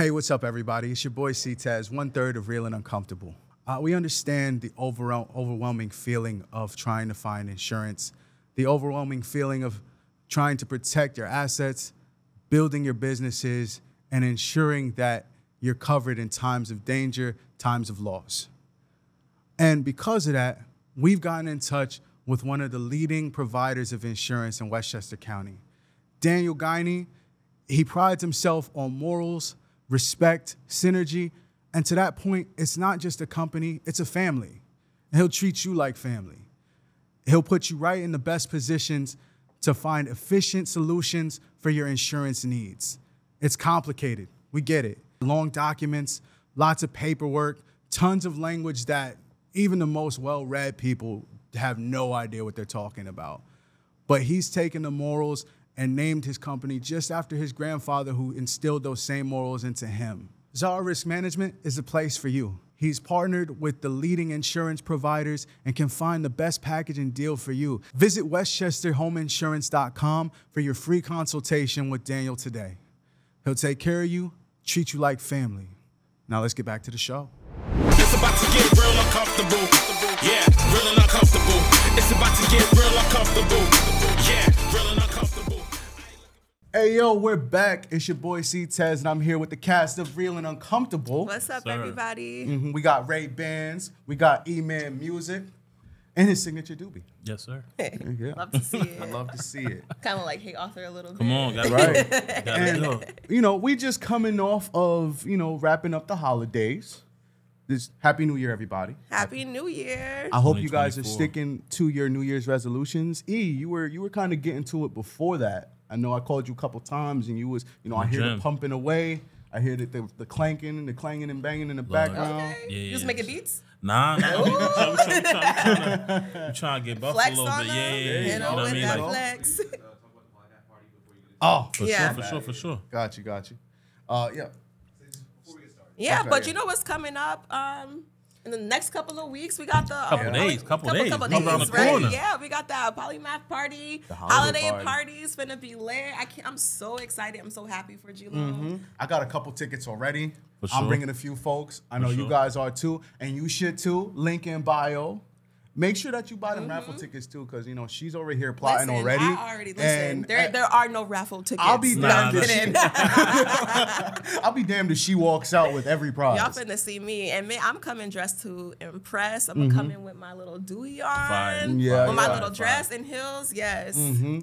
Hey, what's up, everybody? It's your boy Ctez, one-third of Real and Uncomfortable. We understand the overwhelming feeling of trying to find insurance, the overwhelming feeling of trying to protect your assets, building your businesses, and ensuring that you're covered in times of danger, times of loss. And because of that, we've gotten in touch with one of the leading providers of insurance in Westchester County. Daniel Guiney, he prides himself on morals, respect, synergy, and to that point, it's not just a company, it's a family. And he'll treat you like family. He'll put you right in the best positions to find efficient solutions for your insurance needs. It's complicated, we get it. Long documents, lots of paperwork, tons of language that even the most well-read people have no idea what they're talking about. But he's taken the morals and named his company just after his grandfather, who instilled those same morals into him. Zara Risk Management is the place for you. He's partnered with the leading insurance providers and can find the best package and deal for you. Visit WestchesterHomeInsurance.com for your free consultation with Daniel today. He'll take care of you, treat you like family. Now let's get back to the show. It's about to get real uncomfortable. Yeah, real and uncomfortable. It's about to get real uncomfortable. Yeah, real and uncomfortable. Hey, yo, we're back. It's your boy Ctez, and I'm here with the cast of Real and Uncomfortable. What's up, everybody? Mm-hmm. We got Ray Bands. We got E-Man Music. And his signature doobie. Yes, sir. Hey, yeah. Love to see it. I love to see it. Kind of like hate author a little bit. Come on, guys. Right. And, you know, we just coming off of, you know, wrapping up the holidays. Happy New Year, everybody. Happy New Year. I hope you guys are sticking to your New Year's resolutions. E, you were kind of getting to it before that. I know I called you a couple times and you was, you know, I hear the pumping away. I hear the clanking and the clanging and banging in the background. Okay. Yeah, you just making beats? Nah. I'm trying to get buffed a little bit. Yeah, you know what I mean? Like, flex. Oh, for sure. Got you. Yeah. Yeah, but you know what's coming up in the next couple of weeks? We got the couple days, right? Yeah, we got the Polymath party, the holiday party's gonna be lit. I'm so excited. I'm so happy for G-Lo. Mm-hmm. I got a couple tickets already. Sure. I'm bringing a few folks. I know you guys are too, and you should too. Link in bio. Make sure that you buy them raffle tickets too, because you know she's over here plotting already. I already listen. There are no raffle tickets. I'll be damned if she walks out with every prize. Y'all finna see me, and man, I'm coming dressed to impress. I'm gonna come in with my little dewy on, with my little dress and heels. Yes. Mm-hmm.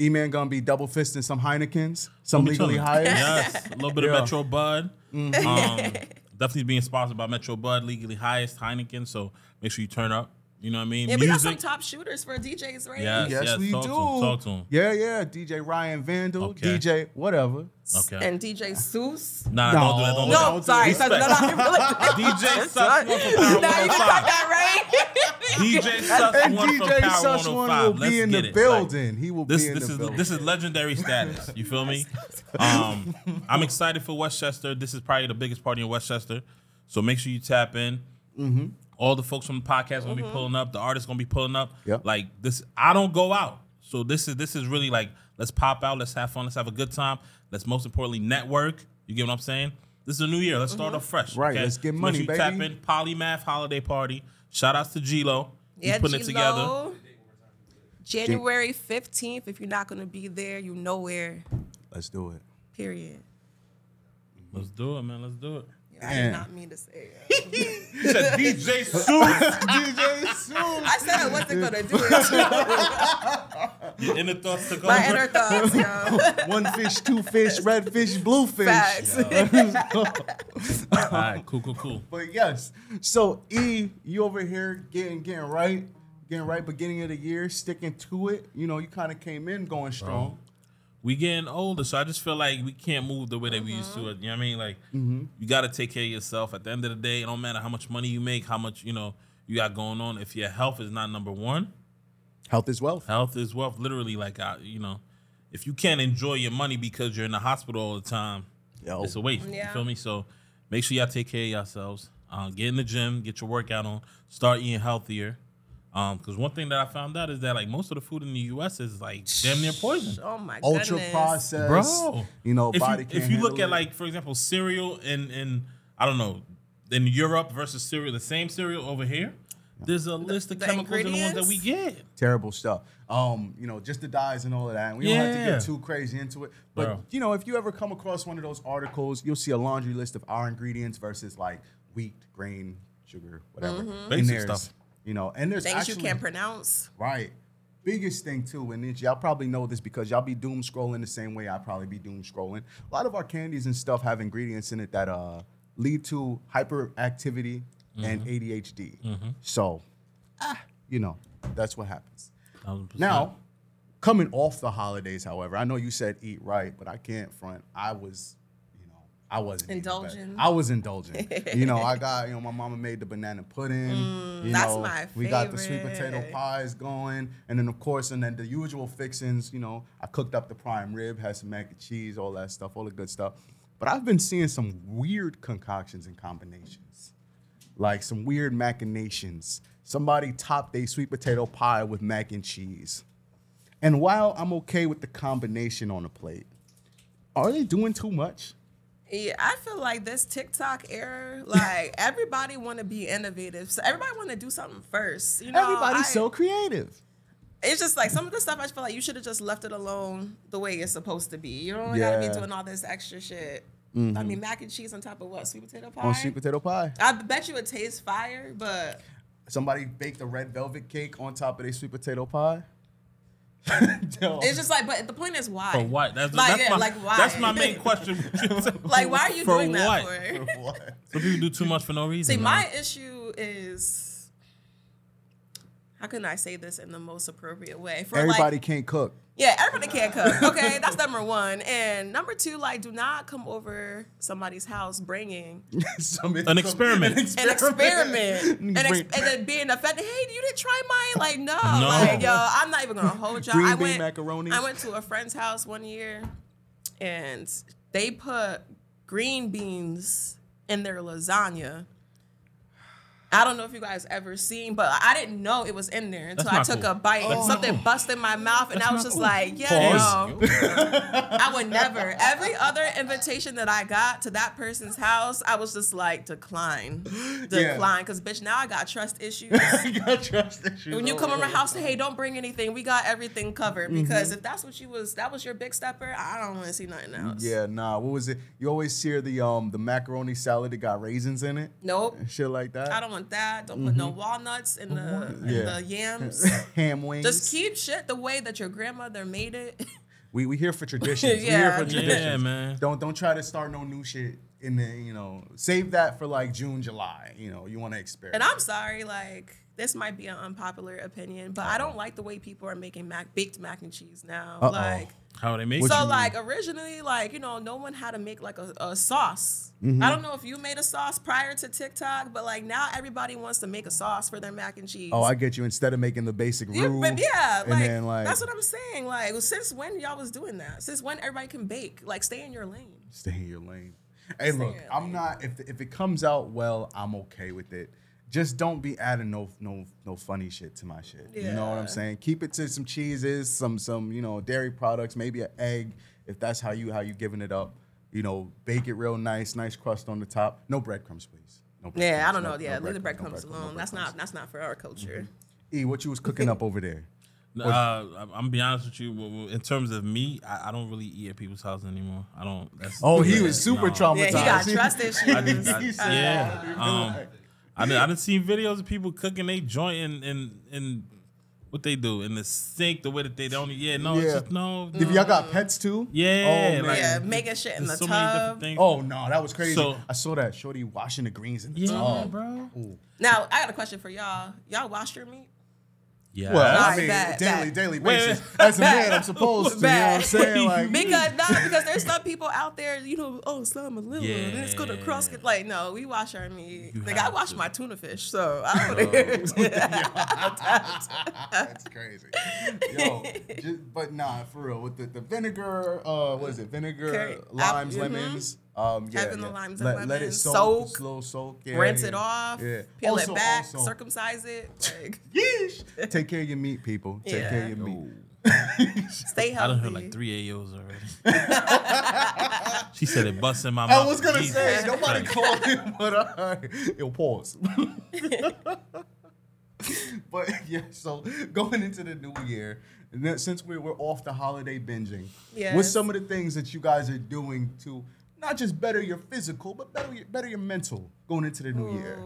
E-Man gonna be double fisting some Heinekens, some Legally Highest. Yes, a little bit of Metro Bud. Mm-hmm. Definitely being sponsored by Metro Bud, Legally Highest, Heineken. So make sure you turn up. You know what I mean? Yeah, we got some top shooters for DJs, right? Yes, we do. Talk to him. Yeah. DJ Ryan Vandal, DJ whatever. Okay. And DJ Suss. Don't do that. Sorry. DJ Suss One for Power 105. Now you can cut that, right? DJ Suss One for Power 105. Let's get it. Building. He will be in the building. This is legendary status. You feel me? I'm excited for Westchester. This is probably the biggest party in Westchester. So make sure you tap in. Mm-hmm. All the folks from the podcast gonna be pulling up. The artists gonna be pulling up. Yep. Like this, I don't go out, so this is really like let's pop out, let's have fun, let's have a good time. Let's most importantly network. You get what I'm saying? This is a new year. Let's start off fresh. Right. Okay? Let's get money, baby. Tap in Polymath holiday party. Shout outs to G-Lo. Yeah, he's putting it together. January 15th. If you're not gonna be there, you know where. Let's do it. Period. Let's do it, man. Let's do it. I did not mean to say it. You said DJ Suss. I said I wasn't going to do it. Your inner thoughts took over. My inner thoughts, yo. One fish, two fish, red fish, blue fish. Facts. All right, cool. But yes, so E, you over here getting right beginning of the year, sticking to it. You know, you kind of came in going strong. Bro. We getting older, so I just feel like we can't move the way that we used to. You know what I mean? Like, you got to take care of yourself. At the end of the day, it don't matter how much money you make, how much, you know, you got going on. If your health is not number one. Health is wealth. Health is wealth. Literally, like, you know, if you can't enjoy your money because you're in the hospital all the time, it's a waste. Yeah. You feel me? So make sure y'all take care of yourselves. Get in the gym. Get your workout on. Start eating healthier. Because one thing that I found out is that like most of the food in the U.S. is like damn near poison. Oh my goodness. Ultra processed, bro. You know, body can't handle it. If you look at like, for example, cereal in I don't know, in Europe versus cereal, the same cereal over here, there's a list of chemicals in the ones that we get. Terrible stuff. You know, just the dyes and all of that. And we don't have to get too crazy into it. But, you know, if you ever come across one of those articles, you'll see a laundry list of our ingredients versus like wheat, grain, sugar, whatever. Mm-hmm. Basic stuff. You know, and there's things actually, you can't pronounce. Right. Biggest thing, too, and y'all probably know this because y'all be doom scrolling the same way I probably be doom scrolling. A lot of our candies and stuff have ingredients in it that lead to hyperactivity and ADHD. Mm-hmm. So, you know, that's what happens. 100%. Now, coming off the holidays, however, I know you said eat right, but I can't front. I wasn't indulging. I was indulging. You know, I got, you know, my mama made the banana pudding. You that's know, my favorite. We got the sweet potato pies going. And then, of course, and then the usual fixings, you know, I cooked up the prime rib, had some mac and cheese, all that stuff, all the good stuff. But I've been seeing some weird concoctions and combinations, like some weird machinations. Somebody topped a sweet potato pie with mac and cheese. And while I'm okay with the combination on a plate, are they doing too much? Yeah, I feel like this TikTok era, like everybody want to be innovative. So everybody want to do something first. You know, everybody's so creative. It's just like some of the stuff I feel like you should have just left it alone the way it's supposed to be. You don't gotta be doing all this extra shit. Mm-hmm. I mean, mac and cheese on top of what? Sweet potato pie? On sweet potato pie. I bet you it tastes fire, but... Somebody baked a red velvet cake on top of their sweet potato pie? It's just like, but the point is why? For what? Why? That's my main question. Like, why are you doing that for? For what? So people do too much for no reason. See, my issue is... How can I say this in the most appropriate way? Everybody can't cook. Yeah, everybody can't cook. Okay, that's number one. And number two, like, do not come over somebody's house bringing an experiment, and then being offended. Hey, you didn't try mine? Like, no. Like, yo, I'm not even gonna hold y'all. Green bean macaroni. I went to a friend's house one year, and they put green beans in their lasagna. I don't know if you guys ever seen, but I didn't know it was in there until I took a bite and something busted in my mouth. And I was just like, no. I would never. Every other invitation that I got to that person's house, I was just like, decline. Because, bitch, now I got trust issues. When you come over my house and, hey, don't bring anything. We got everything covered. Because if that's what that was your big stepper, I don't want to see nothing else. Yeah, nah. What was it? You always hear the macaroni salad that got raisins in it? Nope. And shit like that? I don't want that. Don't put no walnuts in the yams. Ham wings. Just keep shit the way that your grandmother made it. We here for traditions. Yeah, man. Don't try to start no new shit in the, you know, save that for like June, July. You know, you want to experiment. And I'm sorry, like, this might be an unpopular opinion, but I don't like the way people are making baked mac and cheese now. Like, how they make it? So, like, originally, like, you know, no one had to make, like, a sauce. Mm-hmm. I don't know if you made a sauce prior to TikTok, but, like, now everybody wants to make a sauce for their mac and cheese. Oh, I get you. Instead of making the basic roux. Yeah, and like, then, like, that's what I'm saying. Like, since when y'all was doing that? Since when everybody can bake? Like, stay in your lane. Stay in your lane. Hey, look, I'm not, if it comes out well, I'm okay with it. Just don't be adding no funny shit to my shit. Yeah. You know what I'm saying? Keep it to some cheeses, some you know, dairy products, maybe an egg, if that's how you giving it up. You know, bake it real nice crust on the top. No breadcrumbs, please. No breadcrumbs. Yeah, I don't know. No, leave the breadcrumbs alone. That's not for our culture. Mm-hmm. E, what you was cooking up over there? I'm gonna be honest with you. In terms of me, I don't really eat at people's house anymore. I don't. He was super traumatized. Yeah, he got trust issues. I done seen videos of people cooking they joint in what they do in the sink, the way that they don't. It's just no. If y'all got pets too, making shit in the tub. Oh no, that was crazy. So, I saw that shorty washing the greens in the tub, bro. Ooh. Now I got a question for y'all. Y'all wash your meat? Yeah. Well, I mean, daily basis. As a man, I'm supposed to. You know what I'm saying? Like, because there's some people out there, you know, some a little, and it's going to cross it. Like, no, we wash our meat. Like, I wash my tuna fish, so I don't know. That's crazy. Yo, but nah, for real, with the vinegar, what is it? Vinegar, limes, lemons. Having the limes and lemons. Let it soak. Slow soak. Yeah, rinse it off. Yeah. Peel also, it back. Also. Circumcise it. Like, yeesh. Take care of your meat, people. Take care of your meat. Stay healthy. I done heard like 3 AOs already. She said it busts in my mouth. I was going to say, nobody called him, but it'll pause. But yeah, so going into the new year, and then, since we're off the holiday binging, what's some of the things that you guys are doing to not just better your physical, but better your mental going into the new year?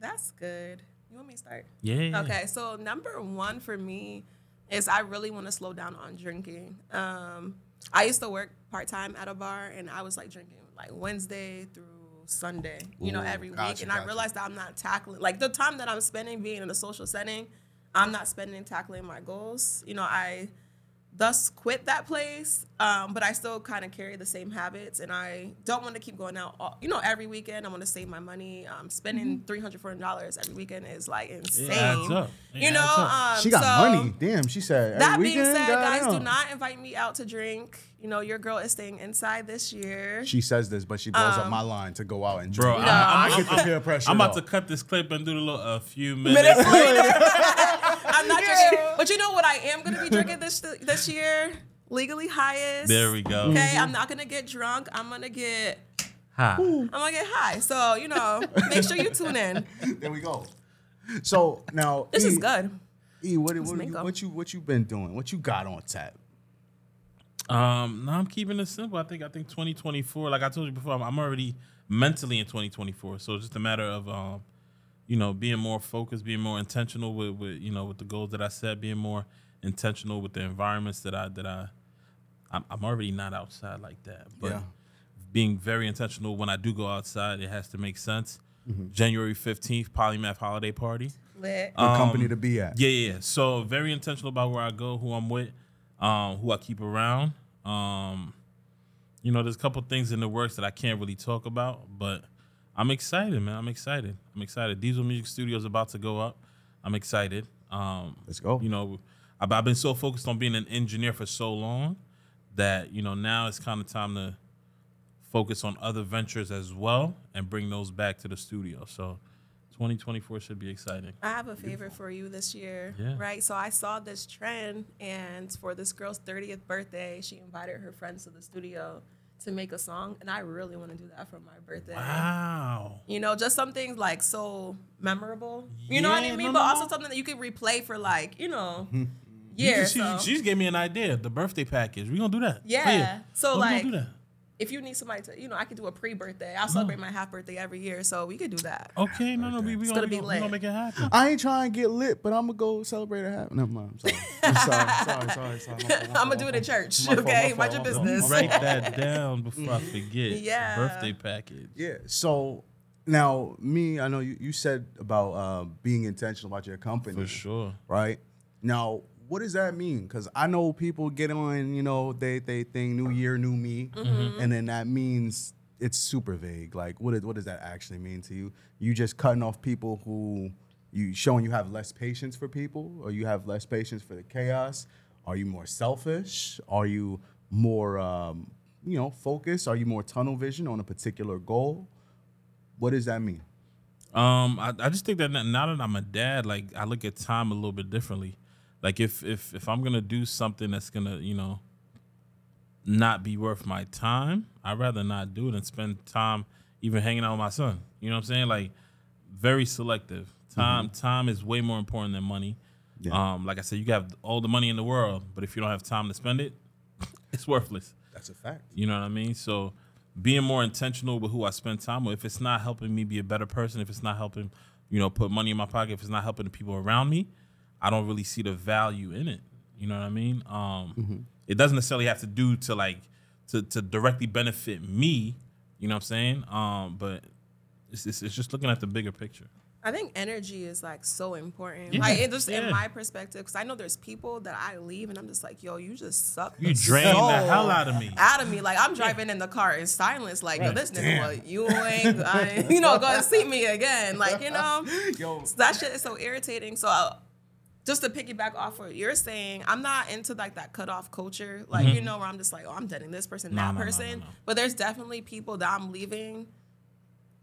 That's good. You want me to start? Yeah. Okay, so number one for me is I really want to slow down on drinking. I used to work part-time at a bar, and I was like drinking like Wednesday through Sunday, every week. Gotcha, and I realized that I'm not tackling, like the time that I'm spending being in a social setting, I'm not spending tackling my goals. I thus quit that place, but I still kind of carry the same habits, and I don't want to keep going out, every weekend. I want to save my money. Spending $300, $400 every weekend is like insane. Yeah, that's up. Yeah, she got money. Damn, she said. That being said, guys, do not invite me out to drink. Your girl is staying inside this year. She says this, but she blows up my line to go out and drink. Bro, no, I get the peer pressure. I'm about to cut this clip and do a few minutes later. I'm not drinking. But you know what I am going to be drinking this year? Legally Highest. There we go. Okay, I'm not going to get drunk. I'm going to get high. I'm going to get high. So, make sure you tune in. There we go. So, now... This is good. E, what you been doing? What you got on tap? No, I'm keeping it simple. I think 2024, like I told you before, I'm already mentally in 2024. So it's just a matter of, being more focused, being more intentional with the goals that I set, being more intentional with the environments that I'm already not outside like that, but being very intentional when I do go outside, it has to make sense. Mm-hmm. January 15th, Polymath holiday party. Lit. Good company to be at. Yeah. So very intentional about where I go, who I'm with. Who I keep around. There's a couple things in the works that I can't really talk about, but I'm excited, man. I'm excited. Diesel Music Studio is about to go up. I'm excited. Let's go. I've been so focused on being an engineer for so long that, now it's kind of time to focus on other ventures as well and bring those back to the studio. So 2024 should be exciting. I have a favor for you this year, right? So I saw this trend, and for this girl's 30th birthday, she invited her friends to the studio to make a song, and I really want to do that for my birthday. Wow. Just something like so memorable. You know what I mean? But also something that you could replay for years. She just gave me an idea, the birthday package. We're going to do that. Yeah. So we're gonna do that. If you need somebody to, I could do a pre-birthday. I'll celebrate my half birthday every year, so we could do that. Okay, we're going to make it happen. I ain't trying to get lit, but I'm going to go celebrate a half. No, Mom, I'm sorry. I'm going to do it at church, okay? Mind your business. Write that down before I forget. Yeah. Birthday package. Yeah, so now I know you said about being intentional about your company. For sure. Right? Now, what does that mean? Because I know people get on, they think new year, new me. Mm-hmm. And then that means it's super vague. Like, what does that actually mean to you? You just cutting off people who you showing you have less patience for people, or you have less patience for the chaos? Are you more selfish? Are you more, focused? Are you more tunnel vision on a particular goal? What does that mean? I just think that now that I'm a dad, like, I look at time a little bit differently. Like, if I'm going to do something that's going to, not be worth my time, I'd rather not do it and spend time even hanging out with my son. You know what I'm saying? Like, very selective. Time is way more important than money. Yeah. Like I said, you have all the money in the world, but if you don't have time to spend it, it's worthless. That's a fact. You know what I mean? So being more intentional with who I spend time with, if it's not helping me be a better person, if it's not helping, put money in my pocket, if it's not helping the people around me, I don't really see the value in it. You know what I mean? It doesn't necessarily have to do to to directly benefit me. You know what I'm saying? But it's just looking at the bigger picture. I think energy is so important. Yeah. Like, just in my perspective, because I know there's people that I leave and I'm just like, yo, you just suck. You drain the hell out of me. Like, I'm driving in the car in silence. Like, yo, this nigga, you ain't, gonna see me again. Like, that shit is so irritating. So just to piggyback off what you're saying, I'm not into like that cutoff culture, like you know, where I'm just like, oh, I'm dating this person, that person. But there's definitely people that I'm leaving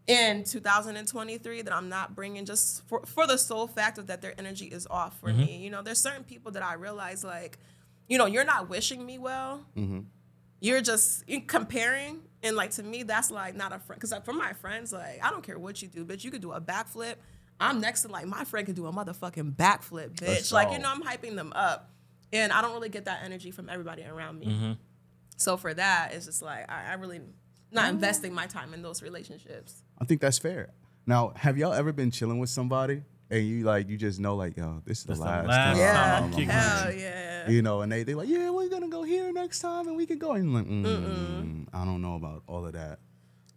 in 2023 that I'm not bringing just for the sole fact of that their energy is off for me. You know, there's certain people that I realize like, you know, you're not wishing me well. You're just comparing. And like, to me, that's like not a friend. Cause like, for my friends, like, I don't care what you do, bitch. You could do a backflip. I'm next to like, my friend could do a motherfucking backflip, bitch. Like, you know, I'm hyping them up. And I don't really get that energy from everybody around me. So for that, it's just like, I really not investing my time in those relationships. I think that's fair. Now, have y'all ever been chilling with somebody and you like, you just know like, yo, this is the last time. Hell yeah. You know, and they like, yeah, we're going to go here next time and we can go. And I'm like, I don't know about all of that.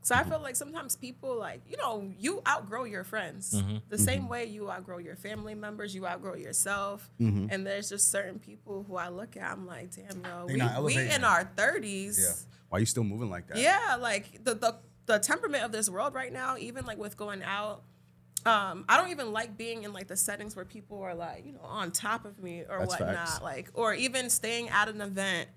So I feel like sometimes people like, you know, you outgrow your friends. The same way you outgrow your family members, you outgrow yourself. And there's just certain people who I look at, I'm like, damn, yo, we in our 30s. Why are you still moving like that? Yeah, like the temperament of this world right now, even like with going out, I don't even like being in like the settings where people are like, you know, on top of me or whatnot. Like, or even staying at an event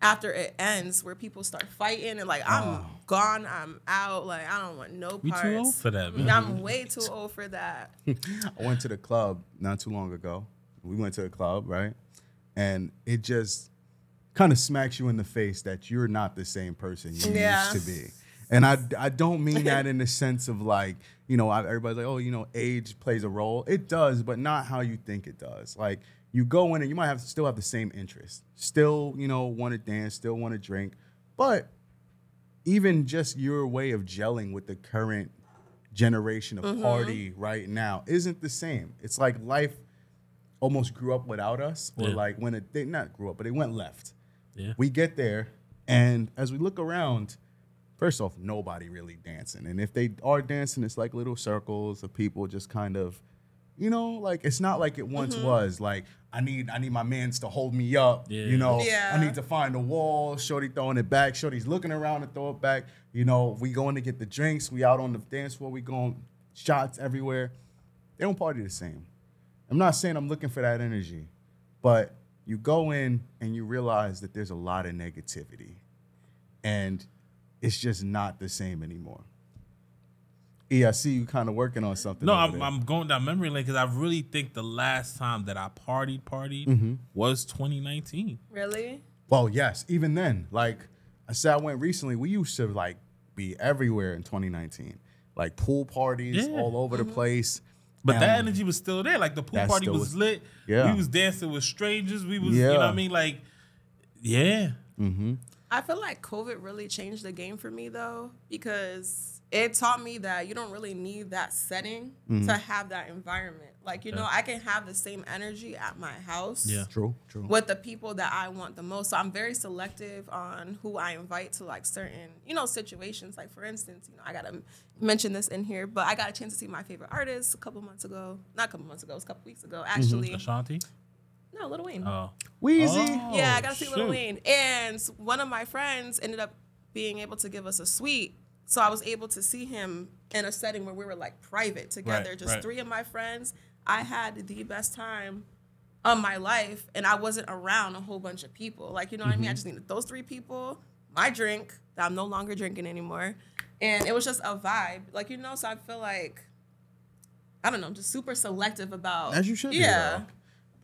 after it ends where people start fighting and like, I'm gone, I'm out, like I don't want no parts. You too old for that, man. I'm way too old for that. I went to the club not too long ago. We went to a club, right? And it just kind of smacks you in the face that you're not the same person you used to be. And I don't mean that in the sense of like, you know, everybody's like, oh, you know, age plays a role. It does, but not how you think it does. Like, you go in and you might still have the same interest, still, you know, want to dance, still want to drink. But even just your way of gelling with the current generation of party right now isn't the same. It's like life almost grew up without us, or like when it did not grew up, but it went left. We get there, and as we look around, first off, nobody really dancing. And if they are dancing, it's like little circles of people just kind of, you know, like it's not like it once was. Like I need my mans to hold me up. You know, I need to find a wall. Shorty throwing it back. Shorty's looking around to throw it back. You know, we going to get the drinks. We out on the dance floor. We going shots everywhere. They don't party the same. I'm not saying I'm looking for that energy, but you go in and you realize that there's a lot of negativity, and it's just not the same anymore. Yeah, I see you kind of working on something. No, I'm going down memory lane because I really think the last time that I partied was 2019. Really? Well, yes. Even then, like I said, I went recently. We used to like be everywhere in 2019, like pool parties all over the place. But that energy was still there. Like the pool party was lit. Yeah. We was dancing with strangers. We was, you know what I mean? Like, I feel like COVID really changed the game for me though, because it taught me that you don't really need that setting to have that environment. Like, you know, I can have the same energy at my house with the people that I want the most. So I'm very selective on who I invite to like certain, you know, situations. Like, for instance, you know, I got to mention this in here, but I got a chance to see my favorite artist it was a couple weeks ago, actually. Ashanti? No, Lil Wayne. Wheezy. Yeah, I got to see Lil Wayne. And one of my friends ended up being able to give us a suite. So I was able to see him in a setting where we were like private together, three of my friends. I had the best time of my life, and I wasn't around a whole bunch of people. Like, you know what I mean? I just needed those three people, my drink that I'm no longer drinking anymore. And it was just a vibe. Like, you know, so I feel like, I don't know, I'm just super selective about. As you should be. Though.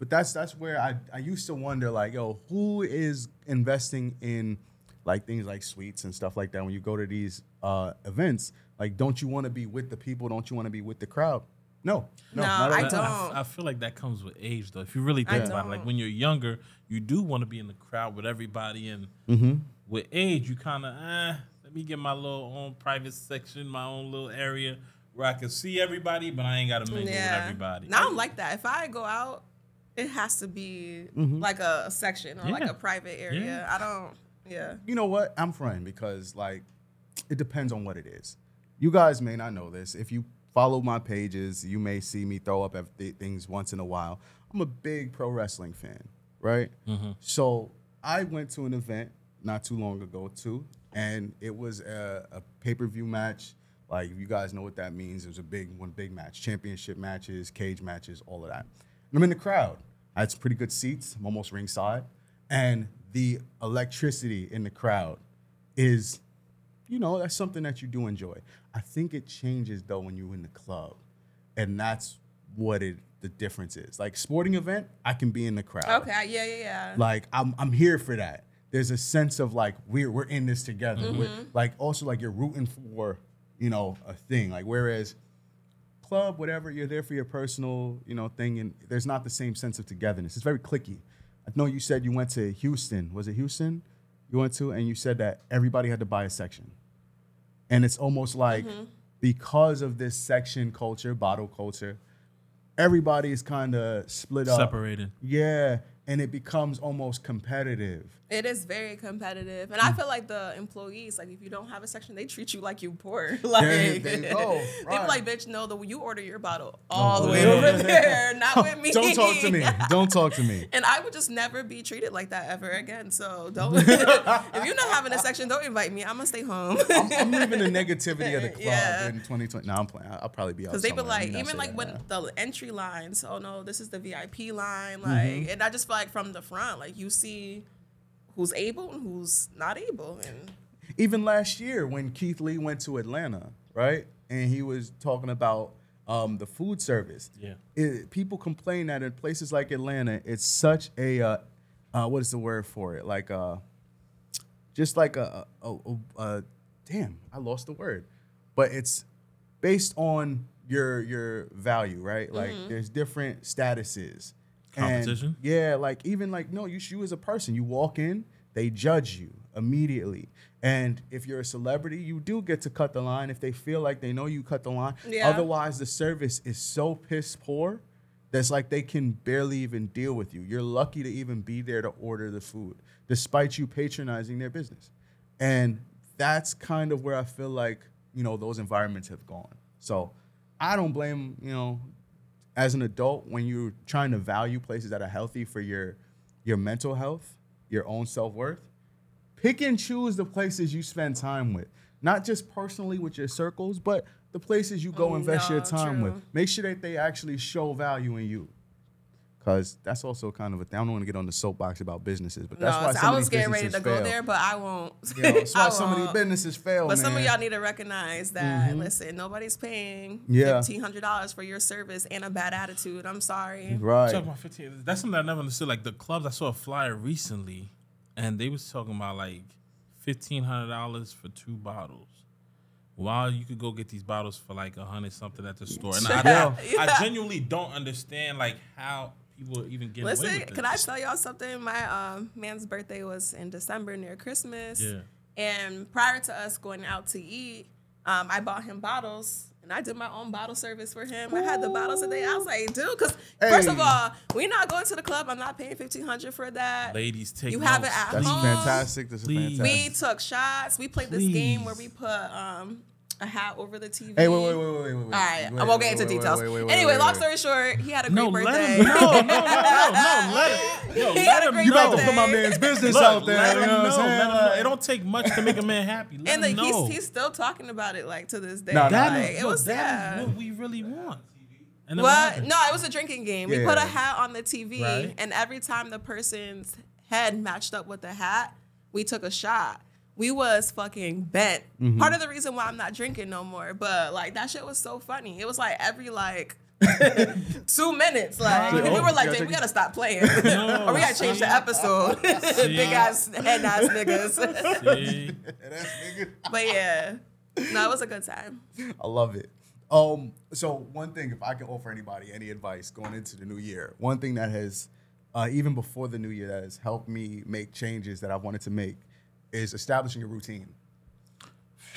But that's where I used to wonder, like, yo, who is investing in like things like suites and stuff like that? When you go to these events, like, don't you want to be with the people? Don't you want to be with the crowd? No, I don't. I feel like that comes with age, though. If you really think about it, like when you're younger, you do want to be in the crowd with everybody. And with age, you kind of, let me get my little own private section, my own little area where I can see everybody, but I ain't got to mingle with everybody. Now, I don't like that. If I go out, it has to be like a section or like a private area. I don't. Yeah. You know what? I'm fine because, like, it depends on what it is. You guys may not know this. If you follow my pages, you may see me throw up things once in a while. I'm a big pro wrestling fan, right? So I went to an event not too long ago, too, and it was a pay-per-view match. Like, you guys know what that means. It was a big match, championship matches, cage matches, all of that. And I'm in the crowd. I had some pretty good seats. I'm almost ringside. And the electricity in the crowd is, you know, that's something that you do enjoy. I think it changes, though, when you're in the club. And that's what the difference is. Like, sporting event, I can be in the crowd. Okay, yeah. Like, I'm here for that. There's a sense of, like, we're in this together. Mm-hmm. Also, you're rooting for, you know, a thing. Like, whereas club, whatever, you're there for your personal, you know, thing, and there's not the same sense of togetherness. It's very cliquey. I know you said you went to Houston. Was it Houston you went to? And you said that everybody had to buy a section. And it's almost like because of this section culture, bottle culture, everybody is kind of separated. Yeah. And it becomes almost competitive. It is very competitive. And I feel like the employees, like, if you don't have a section, they treat you like you poor. Like, they go. Right. They be like, bitch, no, you order your bottle all the way over there, not with me. Don't talk to me. Don't talk to me. And I would just never be treated like that ever again. So don't. If you're not having a section, don't invite me. I'm going to stay home. I'm leaving the negativity of the club in 2020. No, I'm playing. I'll probably be out. Because they be like, even like when the entry lines, oh, no, this is the VIP line. Like, and I just feel like from the front, like, you see who's able and who's not able. And even last year when Keith Lee went to Atlanta, right? And he was talking about the food service. Yeah, people complain that in places like Atlanta, it's such a what is the word for it? Like just like a damn, I lost the word, but it's based on your value, right? Like there's different statuses. Competition? And yeah, like, even like, no, you as a person, you walk in, they judge you immediately. And if you're a celebrity, you do get to cut the line if they feel like they know you cut the line. Yeah. Otherwise, the service is so piss poor that's like they can barely even deal with you. You're lucky to even be there to order the food, despite you patronizing their business. And that's kind of where I feel like, you know, those environments have gone. So I don't blame, you know, as an adult, when you're trying to value places that are healthy for your mental health, your own self-worth, pick and choose the places you spend time with. Not just personally with your circles, but the places you go invest your time with. Make sure that they actually show value in you. Because that's also kind of a thing. I don't want to get on the soapbox about businesses, but that's why some of these businesses fail. I was getting ready to go there, but I won't. You know, that's why some of these businesses fail, but man, some of y'all need to recognize that, listen, nobody's paying $1,500 for your service and a bad attitude. I'm sorry. Right. That's something I never understood. Like, the clubs, I saw a flyer recently, and they was talking about, like, $1,500 for 2 bottles. While you could go get these bottles for, like, $100-something at the store. And I genuinely don't understand, like, how people even get away with this. Can I tell y'all something? My man's birthday was in December near Christmas. Yeah. And prior to us going out to eat, I bought him bottles. And I did my own bottle service for him. Ooh. I had the bottles today. I was like, dude, because first of all, we're not going to the club. I'm not paying $1,500 for that. Ladies, take you notes. Have it at That's home. Fantastic. This Please. Is fantastic. We took shots. We played this game where we put a hat over the TV. Hey, wait. All right, I won't get into details. Anyway, long story short, he had a great birthday. Let him know. You about to put my man's business out there. Let him know. It don't take much to make a man happy. Let him know. He's still talking about it, like, to this day. That is what we really want. And well, no, it was a drinking game. Yeah. We put a hat on the TV, right? And every time the person's head matched up with the hat, we took a shot. We was fucking bent. Mm-hmm. Part of the reason why I'm not drinking no more, but, like, that shit was so funny. It was, like, every, like, 2 minutes. Like, we were like, Jake, we got to stop playing. Or we got to change the episode. Big-ass, head-ass niggas. But, yeah. No, it was a good time. I love it. So, one thing, if I can offer anybody any advice going into the new year, one thing that has, even before the new year, that has helped me make changes that I wanted to make, is establishing a routine.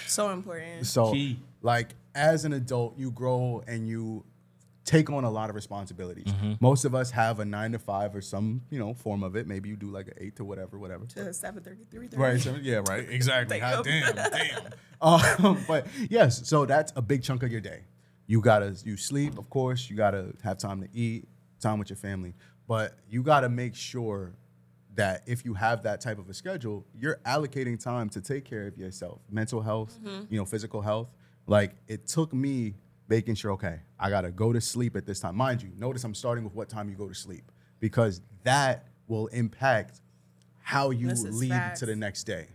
So important. So, like, as an adult, you grow and you take on a lot of responsibilities. Mm-hmm. Most of us have a 9 to 5 or some, you know, form of it. Maybe you do like an 8 to whatever. To 7:30, 3:30. Right. So, yeah. Right. Exactly. Damn. But yes. So that's a big chunk of your day. You sleep, of course. You gotta have time to eat, time with your family. But you gotta make sure that if you have that type of a schedule, you're allocating time to take care of yourself, mental health, you know, physical health. Like, it took me making sure, okay, I got to go to sleep at this time. Mind you, notice I'm starting with what time you go to sleep. because that will impact how you lead to the next day.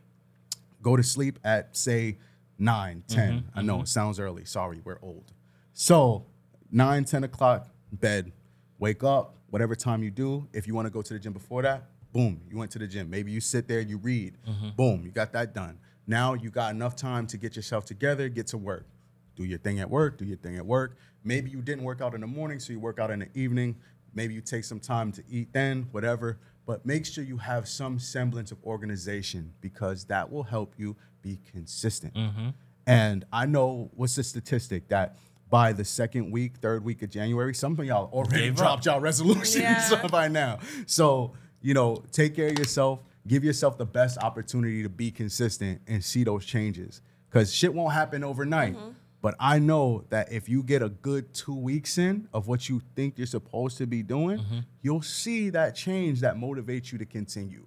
Go to sleep at, say, 9, 10. Mm-hmm, I know it sounds early. Sorry, we're old. So 9, 10 o'clock, bed, wake up, whatever time you do. If you want to go to the gym before that, boom, you went to the gym. Maybe you sit there, you read, mm-hmm. boom, you got that done. Now you got enough time to get yourself together, get to work. Do your thing at work, do your thing at work. Maybe you didn't work out in the morning, so you work out in the evening. Maybe you take some time to eat then, whatever. But make sure you have some semblance of organization, because that will help you be consistent. Mm-hmm. And I know, what's the statistic, that by the third week of January, some of y'all already dropped y'all resolutions by now. So, you know, take care of yourself. Give yourself the best opportunity to be consistent and see those changes, because shit won't happen overnight. Mm-hmm. But I know that if you get a good 2 weeks in of what you think you're supposed to be doing, mm-hmm. you'll see that change that motivates you to continue.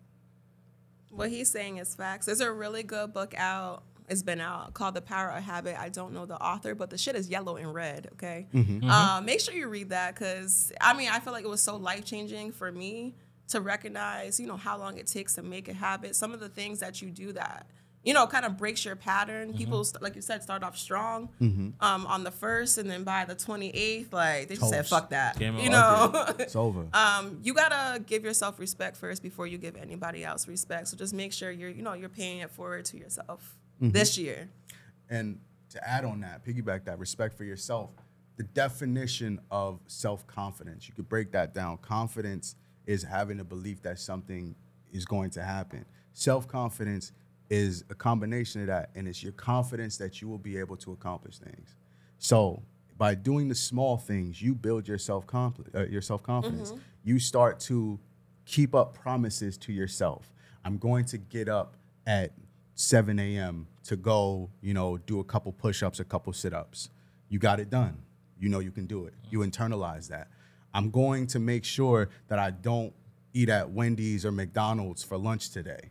What he's saying is facts. There's a really good book out. It's been out, called The Power of Habit. I don't know the author, but the shit is yellow and red, okay? Mm-hmm. Mm-hmm. Make sure you read that, because, I mean, I feel like it was so life-changing for me to recognize, you know, how long it takes to make a habit. Some of the things that you do that, you know, kind of breaks your pattern. Mm-hmm. People, like you said, start off strong mm-hmm. On the 1st, and then by the 28th, like, they just said, fuck that. You know? It's over. You got to give yourself respect first before you give anybody else respect. So just make sure you're, you know, you're paying it forward to yourself mm-hmm. this year. And to add on that, piggyback that, respect for yourself, the definition of self-confidence, you could break that down. Confidence is having a belief that something is going to happen. Self-confidence is a combination of that, and it's your confidence that you will be able to accomplish things. So by doing the small things, you build your self-confidence. Mm-hmm. You start to keep up promises to yourself. I'm going to get up at 7 a.m. to go, you know, do a couple push-ups, a couple sit-ups. You got it done. You know you can do it. You internalize that. I'm going to make sure that I don't eat at Wendy's or McDonald's for lunch today.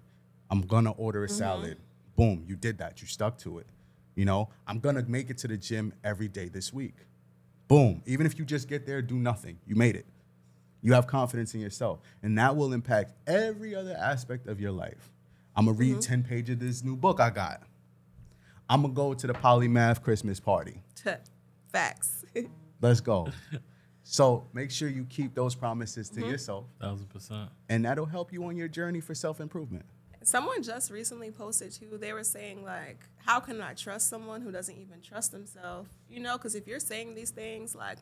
I'm gonna order a salad. Mm-hmm. Boom, you did that. You stuck to it. You know, I'm gonna make it to the gym every day this week. Boom. Even if you just get there, do nothing. You made it. You have confidence in yourself. And that will impact every other aspect of your life. I'm gonna read 10 pages of this new book I got. I'm gonna go to the Polymath Christmas party. Facts. Let's go. So make sure you keep those promises to yourself. 1000%. And that'll help you on your journey for self-improvement. Someone just recently posted, too, they were saying, like, how can I trust someone who doesn't even trust themselves? You know, because if you're saying these things like,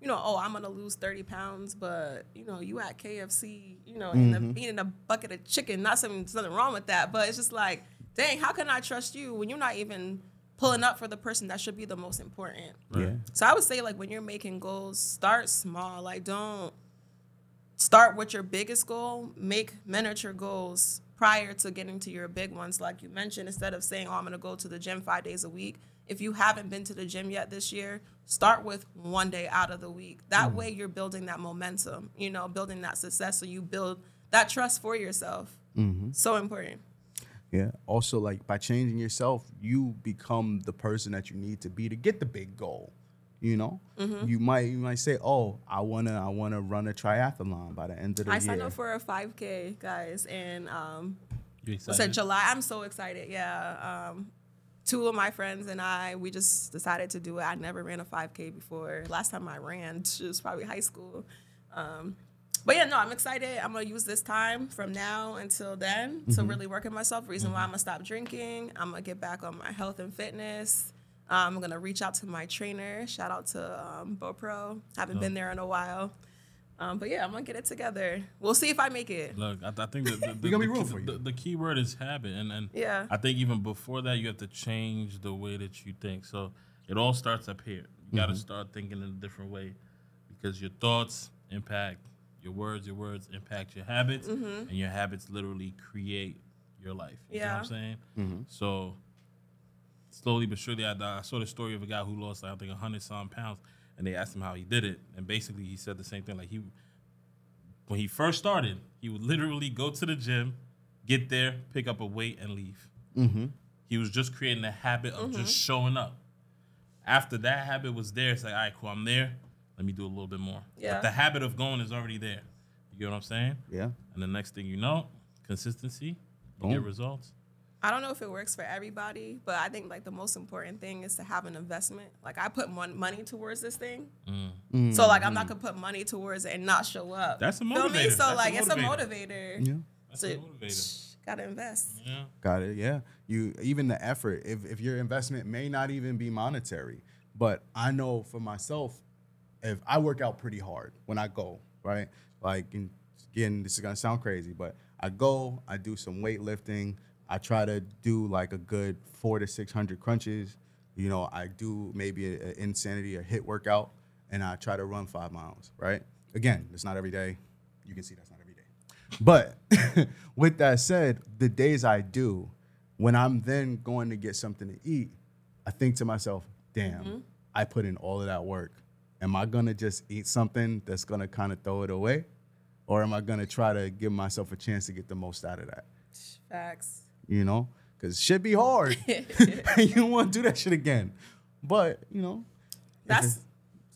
you know, oh, I'm going to lose 30 pounds, but, you know, you at KFC, you know, eating a bucket of chicken, nothing wrong with that. But it's just like, dang, how can I trust you when you're not even pulling up for the person that should be the most important? Right. Yeah. So I would say, like, when you're making goals, start small. Like, don't start with your biggest goal. Make miniature goals prior to getting to your big ones, like you mentioned. Instead of saying, oh, I'm going to go to the gym 5 days a week, if you haven't been to the gym yet this year, start with one day out of the week. That way you're building that momentum, you know, building that success, so you build that trust for yourself. Mm-hmm. So important. Yeah. Also, like, by changing yourself, you become the person that you need to be to get the big goal, you know? Mm-hmm. You might say, oh, I wanna run a triathlon by the end of the year. I signed up for a 5K, guys, and in July. I'm so excited, yeah. Two of my friends and I, we just decided to do it. I never ran a 5K before. Last time I ran, it was probably high school. But yeah, no, I'm excited. I'm gonna use this time from now until then to really work on myself. Reason why I'm gonna stop drinking. I'm gonna get back on my health and fitness. I'm going to reach out to my trainer. Shout out to BoPro. Haven't been there in a while. But, yeah, I'm going to get it together. We'll see if I make it. Look, I think the key word is habit. And yeah. I think even before that, you have to change the way that you think. So it all starts up here. You got to start thinking in a different way, because your thoughts impact your words impact your habits, and your habits literally create your life. You know what I'm saying? Mm-hmm. So slowly but surely, I saw the story of a guy who lost, like, I think, 100-some pounds, and they asked him how he did it. And basically, he said the same thing. Like, when he first started, he would literally go to the gym, get there, pick up a weight, and leave. Mm-hmm. He was just creating a habit of just showing up. After that habit was there, it's like, all right, cool, I'm there. Let me do a little bit more. Yeah. But the habit of going is already there. You You know what I'm saying? Yeah. And the next thing you know, consistency, you get results. I don't know if it works for everybody, but I think like the most important thing is to have an investment. Like I put money towards this thing. So like I'm not going to put money towards it and not show up. That's a motivator. Feel me? So that's like it's a motivator. Yeah. That's a motivator. Gotta invest. Yeah. Got it. Yeah. You even the effort. If your investment may not even be monetary, but I know for myself, if I work out pretty hard when I go, right? Like, and again, this is gonna sound crazy, but I go, I do some weightlifting, I try to do like a good 400 to 600 crunches. You know, I do maybe an insanity or HIIT workout, and I try to run 5 miles. Right? Again, it's not every day. You can see that's not. But with that said, the days I do, when I'm then going to get something to eat, I think to myself, damn, I put in all of that work. Am I going to just eat something that's going to kind of throw it away? Or am I going to try to give myself a chance to get the most out of that? Facts. You know, because shit be hard. You don't want to do that shit again. But, you know.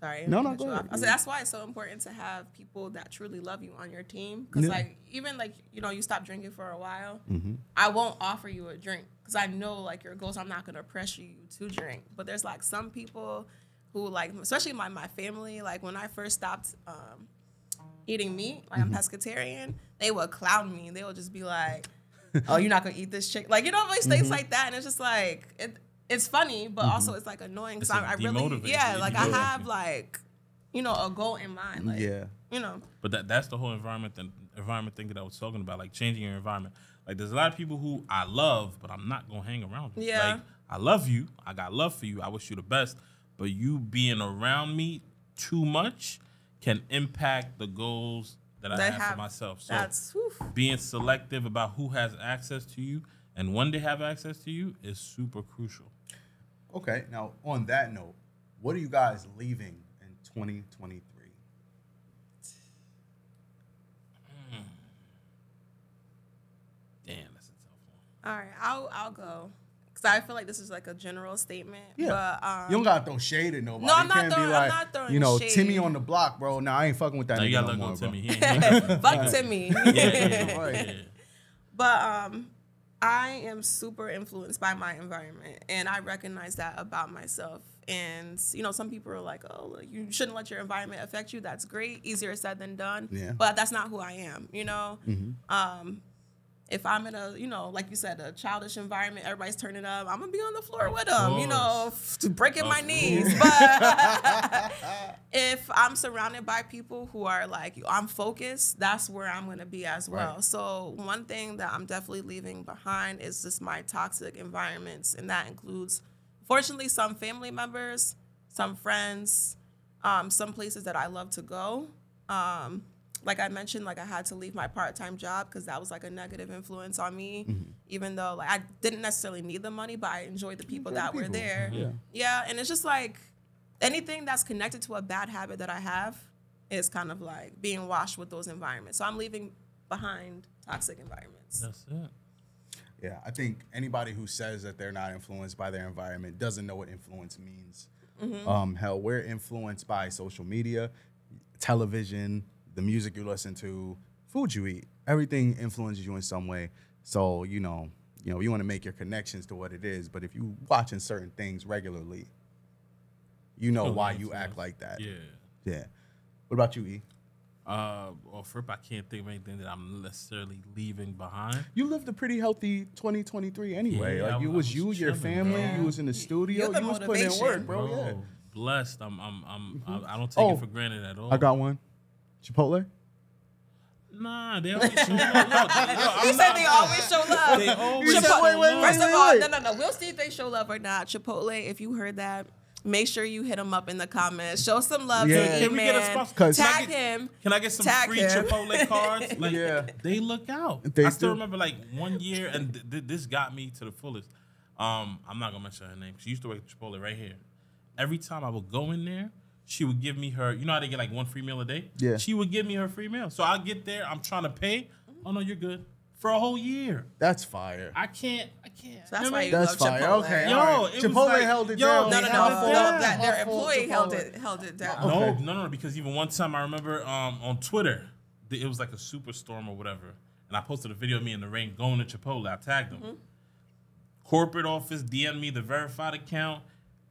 Sorry. No, go ahead. So that's why it's so important to have people that truly love you on your team. Because, like, even, like, you know, you stop drinking for a while, I won't offer you a drink because I know, like, your goals, I'm not going to pressure you to drink. But there's, like, some people who, like, especially my family, like, when I first stopped eating meat, like, I'm pescatarian, they would clown me. They would just be like, oh, you're not going to eat this chicken. Like, you know, like, things like that. And it's just, like... It's funny, but also it's like annoying because I really, like I have like, you know, a goal in mind, like, you know. But that's the whole environment thing that I was talking about, like changing your environment. Like there's a lot of people who I love, but I'm not gonna hang around with. Yeah. Like I love you, I got love for you, I wish you the best, but you being around me too much can impact the goals that I have for myself. So that's being selective about who has access to you and when they have access to you is super crucial. Okay, now on that note, what are you guys leaving in 2023? Damn, that's a tough one. All right, I'll go. Because I feel like this is like a general statement. Yeah. But, you don't got to throw shade at nobody. No, I'm not throwing shade. You know, shade. Timmy on the block, bro. Nah, I ain't fucking with that nigga no more, bro. You got to let go of Timmy. Fuck Timmy. Yeah. But, I am super influenced by my environment, and I recognize that about myself. And, you know, some people are like, oh, you shouldn't let your environment affect you. That's great. Easier said than done. Yeah. But that's not who I am, you know? If I'm in a, you know, like you said, a childish environment, everybody's turning up, I'm going to be on the floor with them, you know, breaking my knees. But if I'm surrounded by people who are like, I'm focused, that's where I'm going to be as well. Right. So one thing that I'm definitely leaving behind is just my toxic environments. And that includes, fortunately, some family members, some friends, some places that I love to go. Like I mentioned, like I had to leave my part-time job because that was like a negative influence on me, even though like I didn't necessarily need the money, but I enjoyed the people that were there. Yeah, and it's just like anything that's connected to a bad habit that I have is kind of like being washed with those environments. So I'm leaving behind toxic environments. That's it. Yeah, I think anybody who says that they're not influenced by their environment doesn't know what influence means. Hell, we're influenced by social media, television, the music you listen to, food you eat, everything influences you in some way. So, you know, you want to make your connections to what it is. But if you watching certain things regularly, you know why you act like that. Yeah. What about you, E? Well, Fripp, I can't think of anything that I'm necessarily leaving behind. You lived a pretty healthy 2023 anyway. Yeah, like I was your family, bro. You was in the studio, you was putting in work, bro. Yeah. Blessed. I don't take it for granted at all. I got one. Chipotle? Nah, they always show love. He said they always show love. First of all, no. We'll see if they show love or not. Chipotle, if you heard that, make sure you hit him up in the comments. Show some love to E-Man. Tag him. Can I get some free Chipotle cards? Like, they look out. I still remember like one year, and this got me to the fullest. I'm not going to mention her name. She used to work at Chipotle right here. Every time I would go in there, she would give me her, you know how they get like one free meal a day? Yeah. She would give me her free meal. So I get there, I'm trying to pay. Oh no, you're good. For a whole year. That's fire. I can't. So that's why you love fire. Chipotle. Okay. Yo, right. Chipotle like, held it down. No, their employee held it down. Okay. No, because even one time I remember on Twitter, it was like a superstorm or whatever, and I posted a video of me in the rain going to Chipotle. I tagged them. Mm-hmm. Corporate office DM me the verified account.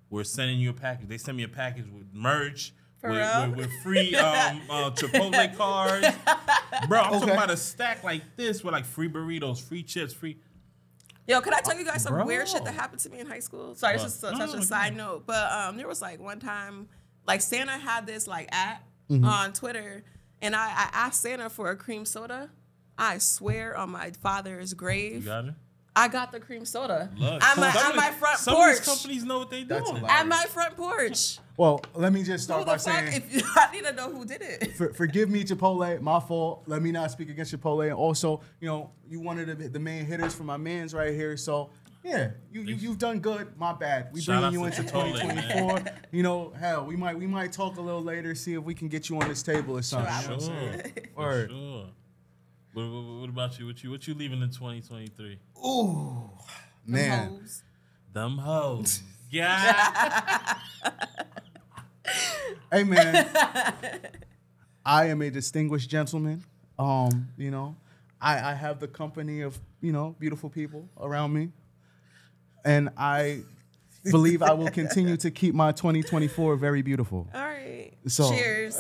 We're sending you a package. They sent me a package with merch. With free Chipotle cards. Bro, I'm talking about a stack like this with like free burritos, free chips, free... Yo, can I tell you guys some weird shit that happened to me in high school? Sorry, it's just such a side note. But there was like one time, like Santa had this like app on Twitter, and I asked Santa for a cream soda. I swear on my father's grave. You got it? I got the cream soda. Look, at my front porch. Some of these companies know what they do. At my front porch. Well, let me just start by saying... I need to know who did it. Forgive me, Chipotle. My fault. Let me not speak against Chipotle. And also, you know, you wanted the main hitters for my mans right here. So, yeah, you've done good. My bad. We bringing you into Chipotle, 2024. Man. You know, hell, we might talk a little later, see if we can get you on this table or something. Sure. Sure. What about you? What you leaving in 2023? Ooh, man. Them hoes. Yeah. Hey, man. I am a distinguished gentleman. You know, I have the company of, you know, beautiful people around me. And I believe I will continue to keep my 2024 very beautiful. All right. So, cheers.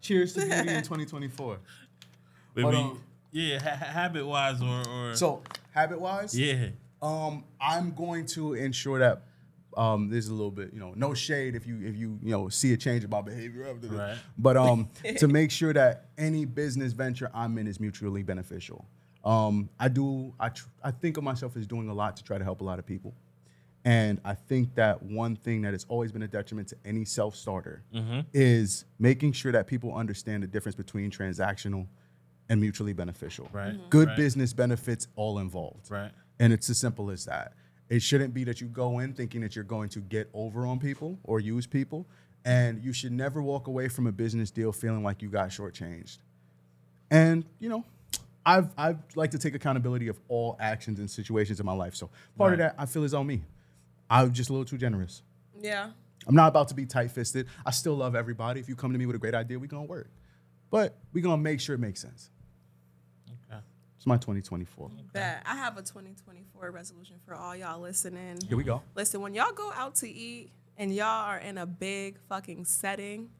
Cheers to beauty in 2024. Habit-wise or... So, habit-wise? Yeah. I'm going to ensure that there's a little bit, you know, no shade if you see a change in my behavior. Right. But to make sure that any business venture I'm in is mutually beneficial. I think of myself as doing a lot to try to help a lot of people. And I think that one thing that has always been a detriment to any self-starter is making sure that people understand the difference between transactional and mutually beneficial. Right. Mm-hmm. Good business benefits all involved. Right. And it's as simple as that. It shouldn't be that you go in thinking that you're going to get over on people or use people. And you should never walk away from a business deal feeling like you got shortchanged. And, you know, I've like to take accountability of all actions and situations in my life. So part of that I feel is on me. I'm just a little too generous. Yeah. I'm not about to be tight-fisted. I still love everybody. If you come to me with a great idea, we're going to work. But we're going to make sure it makes sense. It's my 2024. Bet. I have a 2024 resolution for all y'all listening. Here we go. Listen, when y'all go out to eat and y'all are in a big fucking setting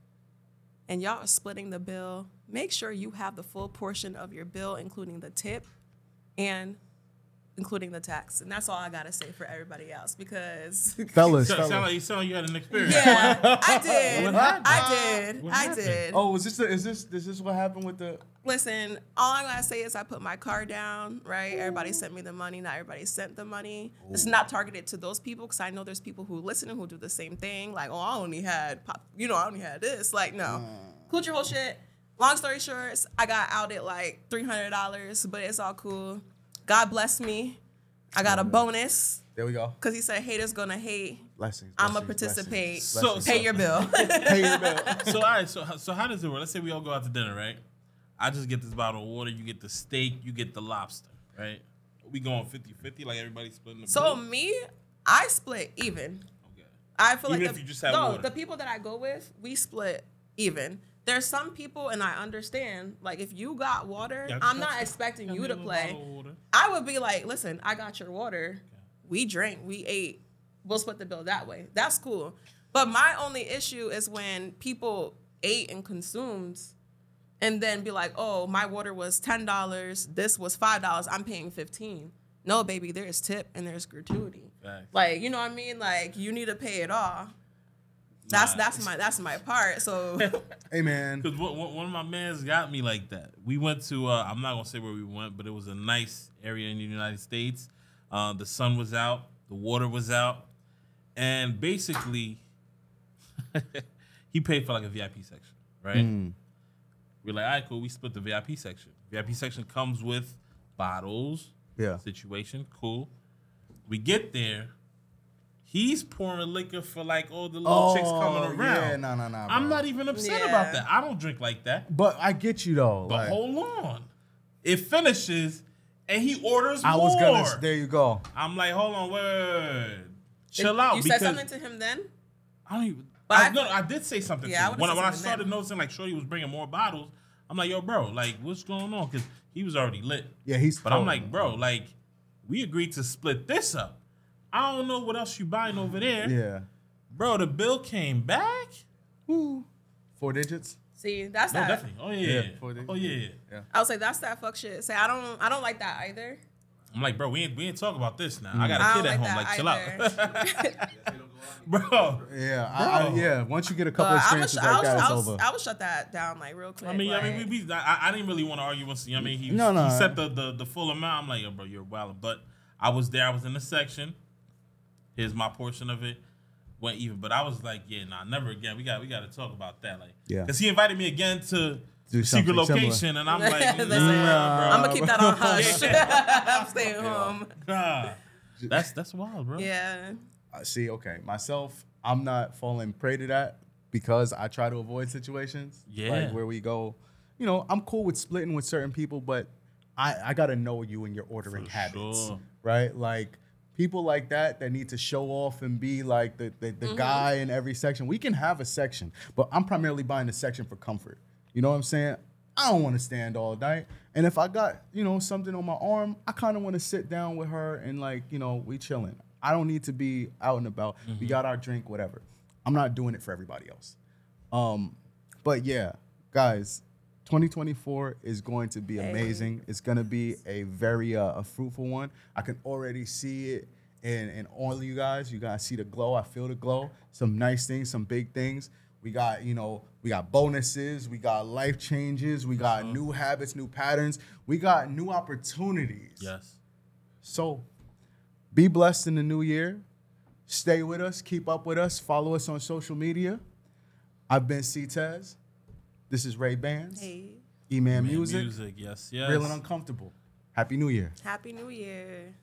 and y'all are splitting the bill, make sure you have the full portion of your bill, including the tip and including the tax. And that's all I got to say for everybody else because... Fellas. You sound like you had an experience. Yeah, I did. What happened? Oh, is this what happened with the... Listen, all I gotta say is I put my car down, right? Ooh. Everybody sent me the money. Not everybody sent the money. Ooh. It's not targeted to those people because I know there's people who listen and who do the same thing. Like, oh, I only had this. Like, no. Include your whole shit. Long story short, I got out at like $300, but it's all cool. God bless me. I got a bonus. There we go. Because he said, haters gonna hate. Blessings. I'ma participate. Blessings. So, pay your bill. So, all right. So how does it work? Let's say we all go out to dinner, right? I just get this bottle of water, you get the steak, you get the lobster, right? We going 50-50, like everybody's splitting the bill? So me, I split even. Okay. I feel even like if you just have water. The people that I go with, we split even. There's some people, and I understand, like if you got water, I'm not expecting you to play. I would be like, listen, I got your water. Okay. We drank, we ate. We'll split the bill that way. That's cool. But my only issue is when people ate and consumed and then be like, oh, my water was $10, this was $5, I'm paying $15. No, baby, there's tip and there's gratuity. Right. Like, you know what I mean? Like, you need to pay it all. That's my part, so. Hey, man. Because one of my mans got me like that. We went to, I'm not going to say where we went, but it was a nice area in the United States. The sun was out. The water was out. And basically, he paid for like a VIP section, right? Mm. We're like, all right, cool. We split the VIP section. VIP section comes with bottles. Yeah. Situation. Cool. We get there. He's pouring liquor for like all the little chicks coming around. Yeah, no. Bro. I'm not even upset about that. I don't drink like that. But I get you though. But like, hold on. It finishes and he orders more. There you go. I'm like, hold on, wait. Chill out. You said something to him then? I don't even. I did say something to him. When I started noticing like Shorty was bringing more bottles, I'm like, yo, bro, like, what's going on? Because he was already lit. Yeah, he's. But I'm like, bro, like, we agreed to split this up. I don't know what else you buying over there. Yeah. Bro, the bill came back. Ooh. 4 digits. See, that's no, that. Definitely. Oh, yeah. Yeah. I was like, that's that fuck shit. Say, I don't like that either. I'm like, bro, we ain't talk about this now. Mm-hmm. I got a kid at home. Like, chill out. Bro. Yeah. Yeah. Once you get a couple of experiences like that, it's over. I would shut that down, like, real quick. I didn't really want to argue with him. I mean, he set the full amount. I'm like, yo, bro, you're wild. But I was there. I was in the section. Here's my portion of it. Went even. But I was like, yeah, nah, never again. We got to talk about that. Like, yeah. Because he invited me again to... secret location, similar. And I'm like, nah, I'm gonna keep that on hush. I'm staying home. God. That's wild, bro. Yeah. See, okay, myself, I'm not falling prey to that because I try to avoid situations. Yeah. Like where we go, you know, I'm cool with splitting with certain people, but I gotta know you and your ordering habits, sure. Right? Like people like that need to show off and be like the mm-hmm. guy in every section. We can have a section, but I'm primarily buying a section for comfort. You know what I'm saying? I don't want to stand all night. And if I got, you know, something on my arm, I kind of want to sit down with her and, like, you know, we chilling. I don't need to be out and about. Mm-hmm. We got our drink, whatever. I'm not doing it for everybody else. But, yeah, guys, 2024 is going to be amazing. It's going to be a very a fruitful one. I can already see it in all you guys. You guys see the glow. I feel the glow. Some nice things, some big things. We got, you know, we got bonuses, we got life changes, we got new habits, new patterns, we got new opportunities. Yes. So be blessed in the new year. Stay with us, keep up with us, follow us on social media. I've been Ctez. This is Ray Bands. Hey. E-Man Music. Yes, yes. Real and Uncomfortable. Happy New Year. Happy New Year.